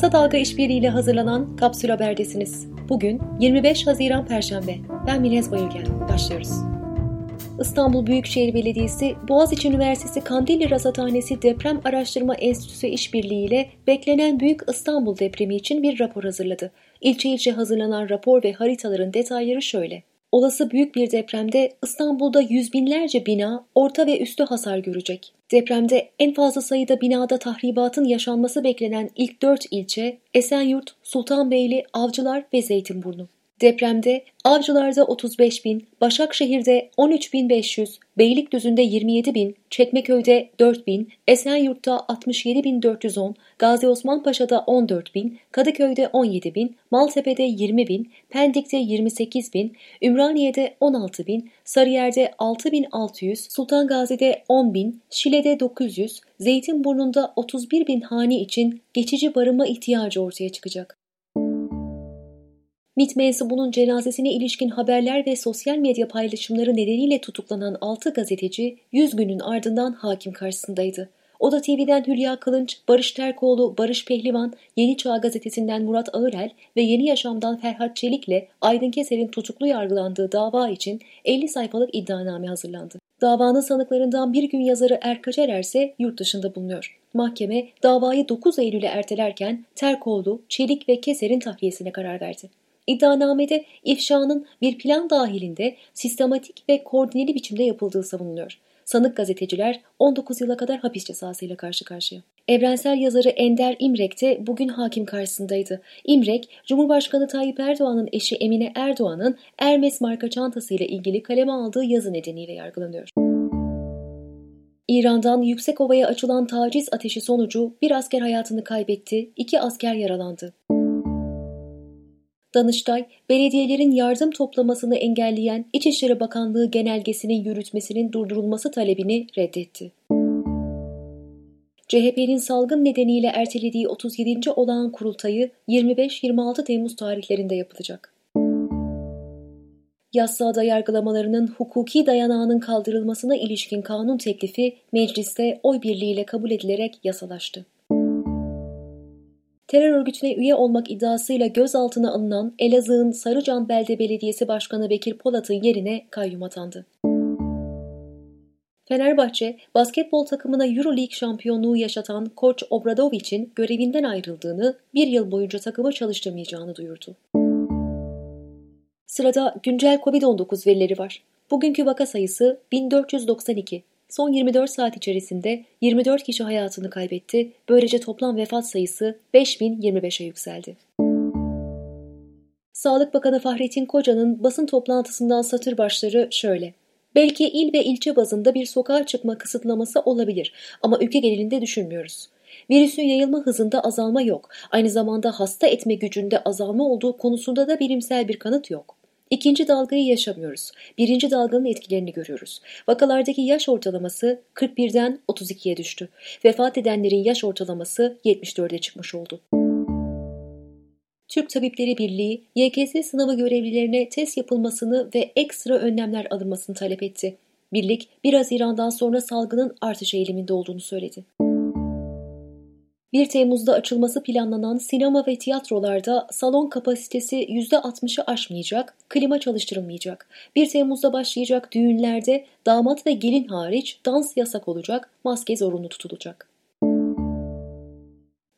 Kısa Dalga İşbirliği ile hazırlanan Kapsül Haber'desiniz. Bugün 25 Haziran Perşembe. Ben Minez Bayılgen. Başlıyoruz. İstanbul Büyükşehir Belediyesi, Boğaziçi Üniversitesi Kandilli Rasathanesi Deprem Araştırma Enstitüsü İşbirliği ile beklenen Büyük İstanbul depremi için bir rapor hazırladı. İlçe ilçe hazırlanan rapor ve haritaların detayları şöyle. Olası büyük bir depremde İstanbul'da yüz binlerce bina orta ve üstü hasar görecek. Depremde en fazla sayıda binada tahribatın yaşanması beklenen ilk 4 ilçe Esenyurt, Sultanbeyli, Avcılar ve Zeytinburnu. Depremde Avcılar'da 35 bin, Başakşehir'de 13.500, Beylikdüzü'nde 27 bin, Çekmeköy'de 4 bin, Esenyurt'ta 67.410, Gazi Osmanpaşa'da 14 bin, Kadıköy'de 17 bin, Maltepe'de 20 bin, Pendik'te 28 bin, Ümraniye'de 16 bin, Sarıyer'de 6.600, Sultan Gazi'de 10 bin, Şile'de 900, Zeytinburnu'nda 31 bin hane için geçici barınma ihtiyacı ortaya çıkacak. MİT mensubunun cenazesine ilişkin haberler ve sosyal medya paylaşımları nedeniyle tutuklanan 6 gazeteci 100 günün ardından hakim karşısındaydı. Oda TV'den Hülya Kılınç, Barış Terkoğlu, Barış Pehlivan, Yeni Çağ Gazetesi'nden Murat Ağırel ve Yeni Yaşam'dan Ferhat Çelik'le Aydın Keser'in tutuklu yargılandığı dava için 50 sayfalık iddianame hazırlandı. Davanın sanıklarından bir gün yazarı Erk Acarer ise yurt dışında bulunuyor. Mahkeme davayı 9 Eylül'e ertelerken Terkoğlu, Çelik ve Keser'in tahliyesine karar verdi. İddianamede ifşanın bir plan dahilinde sistematik ve koordineli biçimde yapıldığı savunuluyor. Sanık gazeteciler 19 yıla kadar hapis cezasıyla karşı karşıya. Evrensel yazarı Ender İmrek de bugün hakim karşısındaydı. İmrek, Cumhurbaşkanı Tayyip Erdoğan'ın eşi Emine Erdoğan'ın Hermes marka çantasıyla ilgili kaleme aldığı yazı nedeniyle yargılanıyor. İran'dan Yüksekova'ya açılan taciz ateşi sonucu bir asker hayatını kaybetti, 2 asker yaralandı. Danıştay, belediyelerin yardım toplamasını engelleyen İçişleri Bakanlığı genelgesinin yürütmesinin durdurulması talebini reddetti. CHP'nin salgın nedeniyle ertelediği 37. olağan kurultayı 25-26 Temmuz tarihlerinde yapılacak. Yassıada yargılamalarının hukuki dayanağının kaldırılmasına ilişkin kanun teklifi mecliste oy birliğiyle kabul edilerek yasalaştı. Terör örgütüne üye olmak iddiasıyla gözaltına alınan Elazığ'ın Sarıcanbelde Belediyesi Başkanı Bekir Polat'ın yerine kayyum atandı. Fenerbahçe, basketbol takımına Euroleague şampiyonluğu yaşatan Koç Obradoviç'in görevinden ayrıldığını, bir yıl boyunca takıma çalıştırmayacağını duyurdu. Sırada güncel COVID-19 verileri var. Bugünkü vaka sayısı 1492. Son 24 saat içerisinde 24 kişi hayatını kaybetti, böylece toplam vefat sayısı 5025'e yükseldi. Sağlık Bakanı Fahrettin Koca'nın basın toplantısından satır başları şöyle. Belki il ve ilçe bazında bir sokağa çıkma kısıtlaması olabilir ama ülke genelinde düşünmüyoruz. Virüsün yayılma hızında azalma yok, aynı zamanda hasta etme gücünde azalma olduğu konusunda da bilimsel bir kanıt yok. 2. dalgayı yaşamıyoruz. 1. dalganın etkilerini görüyoruz. Vakalardaki yaş ortalaması 41'den 32'ye düştü. Vefat edenlerin yaş ortalaması 74'e çıkmış oldu. Türk Tabipleri Birliği, YKS sınavı görevlilerine test yapılmasını ve ekstra önlemler alınmasını talep etti. Birlik, 1 Haziran'dan sonra salgının artış eğiliminde olduğunu söyledi. 1 Temmuz'da açılması planlanan sinema ve tiyatrolarda salon kapasitesi %60'ı aşmayacak, klima çalıştırılmayacak. 1 Temmuz'da başlayacak düğünlerde damat ve gelin hariç dans yasak olacak, maske zorunlu tutulacak.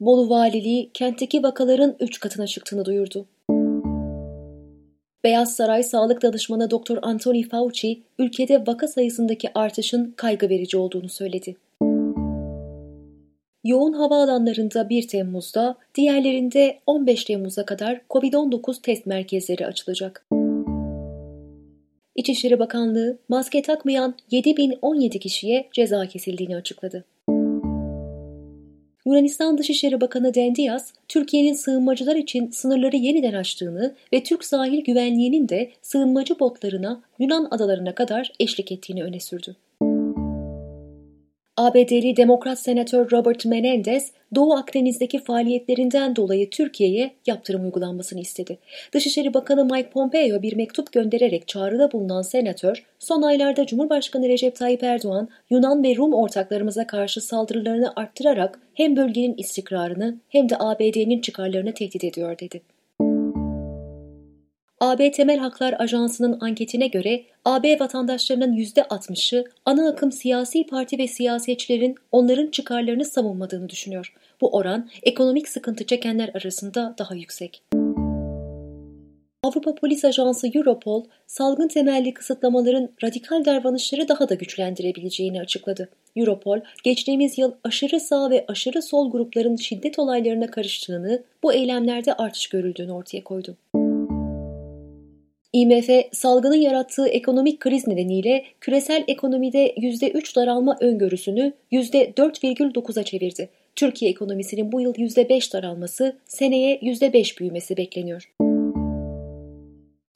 Bolu Valiliği kentteki vakaların 3 katına çıktığını duyurdu. Beyaz Saray Sağlık Danışmanı Dr. Antonio Fauci, ülkede vaka sayısındaki artışın kaygı verici olduğunu söyledi. Yoğun havaalanlarında 1 Temmuz'da, diğerlerinde 15 Temmuz'a kadar COVID-19 test merkezleri açılacak. İçişleri Bakanlığı, maske takmayan 7.017 kişiye ceza kesildiğini açıkladı. Yunanistan Dışişleri Bakanı Dendiyas, Türkiye'nin sığınmacılar için sınırları yeniden açtığını ve Türk sahil güvenliğinin de sığınmacı botlarına Yunan adalarına kadar eşlik ettiğini öne sürdü. ABD'li Demokrat Senatör Robert Menendez, Doğu Akdeniz'deki faaliyetlerinden dolayı Türkiye'ye yaptırım uygulanmasını istedi. Dışişleri Bakanı Mike Pompeo bir mektup göndererek çağrıda bulunan senatör, son aylarda Cumhurbaşkanı Recep Tayyip Erdoğan, Yunan ve Rum ortaklarımıza karşı saldırılarını arttırarak hem bölgenin istikrarını hem de ABD'nin çıkarlarını tehdit ediyor dedi. AB Temel Haklar Ajansı'nın anketine göre AB vatandaşlarının %60'ı ana akım siyasi parti ve siyasetçilerin onların çıkarlarını savunmadığını düşünüyor. Bu oran ekonomik sıkıntı çekenler arasında daha yüksek. Avrupa Polis Ajansı Europol, salgın temelli kısıtlamaların radikal davranışları daha da güçlendirebileceğini açıkladı. Europol, geçtiğimiz yıl aşırı sağ ve aşırı sol grupların şiddet olaylarına karıştığını, bu eylemlerde artış görüldüğünü ortaya koydu. IMF, salgının yarattığı ekonomik kriz nedeniyle küresel ekonomide %3 daralma öngörüsünü %4,9'a çevirdi. Türkiye ekonomisinin bu yıl %5 daralması, seneye %5 büyümesi bekleniyor.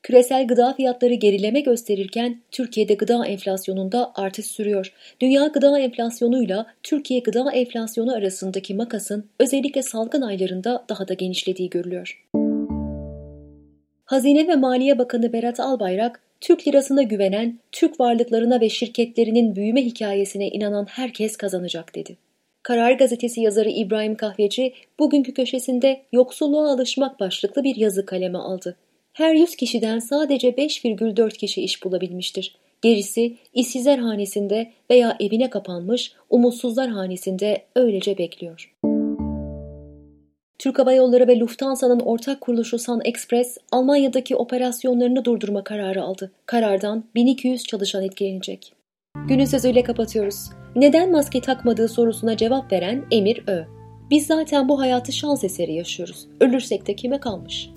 Küresel gıda fiyatları gerileme gösterirken Türkiye'de gıda enflasyonunda artış sürüyor. Dünya gıda enflasyonuyla Türkiye gıda enflasyonu arasındaki makasın özellikle salgın aylarında daha da genişlediği görülüyor. Hazine ve Maliye Bakanı Berat Albayrak, Türk lirasına güvenen, Türk varlıklarına ve şirketlerinin büyüme hikayesine inanan herkes kazanacak dedi. Karar Gazetesi yazarı İbrahim Kahveci, bugünkü köşesinde yoksulluğa alışmak başlıklı bir yazı kaleme aldı. Her 100 kişiden sadece 5,4 kişi iş bulabilmiştir. Gerisi işsizler hanesinde veya evine kapanmış, umutsuzlar hanesinde öylece bekliyor. Türk Hava Yolları ve Lufthansa'nın ortak kuruluşu San Express, Almanya'daki operasyonlarını durdurma kararı aldı. Karardan 1200 çalışan etkilenecek. Günün sözüyle kapatıyoruz. Neden maske takmadığı sorusuna cevap veren Emir Ö. Biz zaten bu hayatı şans eseri yaşıyoruz. Ölürsek de kime kalmış?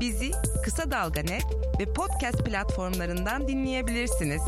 Bizi Kısa Dalga Net ve podcast platformlarından dinleyebilirsiniz.